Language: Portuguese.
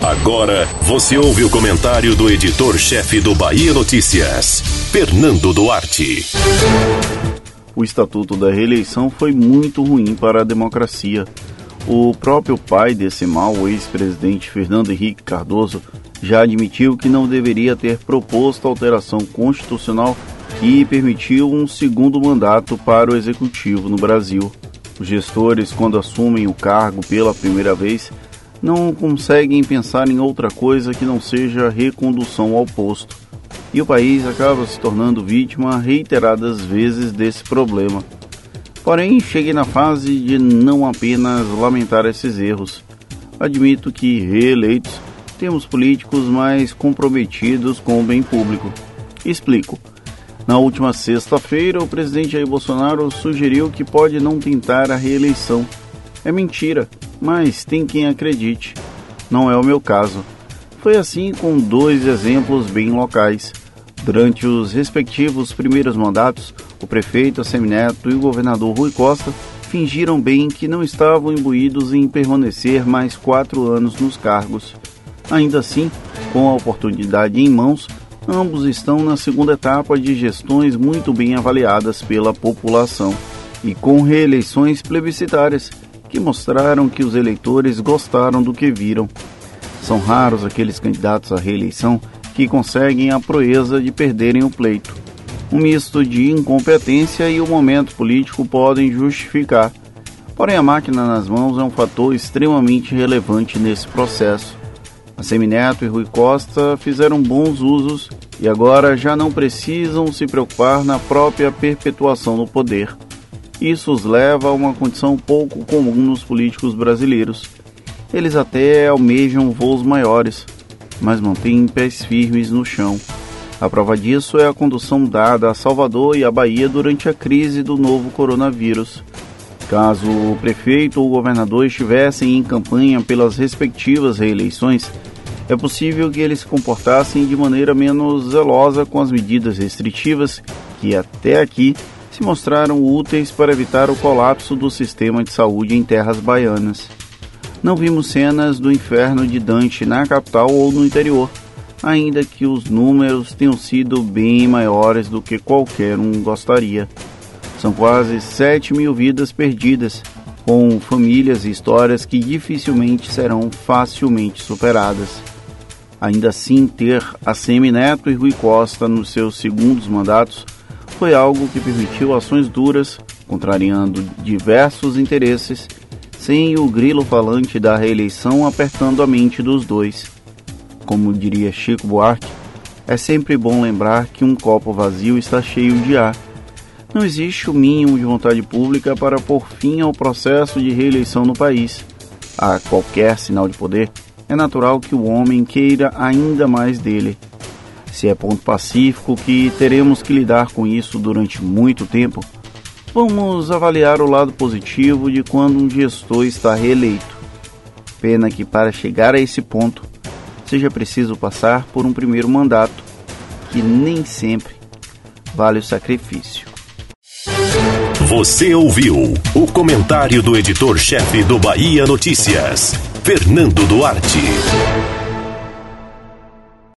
Agora você ouve o comentário do editor-chefe do Bahia Notícias, Fernando Duarte. O Estatuto da Reeleição foi muito ruim para a democracia. O próprio pai desse mal, o ex-presidente Fernando Henrique Cardoso, já admitiu que não deveria ter proposto alteração constitucional que permitiu um segundo mandato para o executivo no Brasil. Os gestores, quando assumem o cargo pela primeira vez, não conseguem pensar em outra coisa que não seja a recondução ao posto. E o país acaba se tornando vítima reiteradas vezes desse problema. Porém, cheguei na fase de não apenas lamentar esses erros. Admito que, reeleitos, temos políticos mais comprometidos com o bem público. Explico. Na última sexta-feira, o presidente Jair Bolsonaro sugeriu que pode não tentar a reeleição. É mentira, mas tem quem acredite. Não é o meu caso. Foi assim com dois exemplos bem locais. Durante os respectivos primeiros mandatos, o prefeito ACM Neto e o governador Rui Costa fingiram bem que não estavam imbuídos em permanecer mais 4 anos nos cargos. Ainda assim, com a oportunidade em mãos, ambos estão na segunda etapa de gestões muito bem avaliadas pela população e com reeleições plebiscitárias que mostraram que os eleitores gostaram do que viram. São raros aqueles candidatos à reeleição que conseguem a proeza de perderem o pleito. Um misto de incompetência e o momento político podem justificar. Porém, a máquina nas mãos é um fator extremamente relevante nesse processo. ACM Neto e Rui Costa fizeram bons usos e agora já não precisam se preocupar na própria perpetuação no poder. Isso os leva a uma condição pouco comum nos políticos brasileiros. Eles até almejam voos maiores, mas mantêm pés firmes no chão. A prova disso é a condução dada a Salvador e à Bahia durante a crise do novo coronavírus. Caso o prefeito ou o governador estivessem em campanha pelas respectivas reeleições, é possível que eles se comportassem de maneira menos zelosa com as medidas restritivas que até aqui se mostraram úteis para evitar o colapso do sistema de saúde em terras baianas. Não vimos cenas do inferno de Dante na capital ou no interior, ainda que os números tenham sido bem maiores do que qualquer um gostaria. São quase 7.000 vidas perdidas, com famílias e histórias que dificilmente serão facilmente superadas. Ainda assim, ter ACM Neto e Rui Costa nos seus segundos mandatos foi algo que permitiu ações duras, contrariando diversos interesses, sem o grilo falante da reeleição apertando a mente dos dois. Como diria Chico Buarque, é sempre bom lembrar que um copo vazio está cheio de ar. Não existe o mínimo de vontade pública para pôr fim ao processo de reeleição no país. A qualquer sinal de poder, é natural que o homem queira ainda mais dele. Se é ponto pacífico que teremos que lidar com isso durante muito tempo, vamos avaliar o lado positivo de quando um gestor está reeleito. Pena que para chegar a esse ponto, seja preciso passar por um primeiro mandato, que nem sempre vale o sacrifício. Você ouviu o comentário do editor-chefe do Bahia Notícias, Fernando Duarte.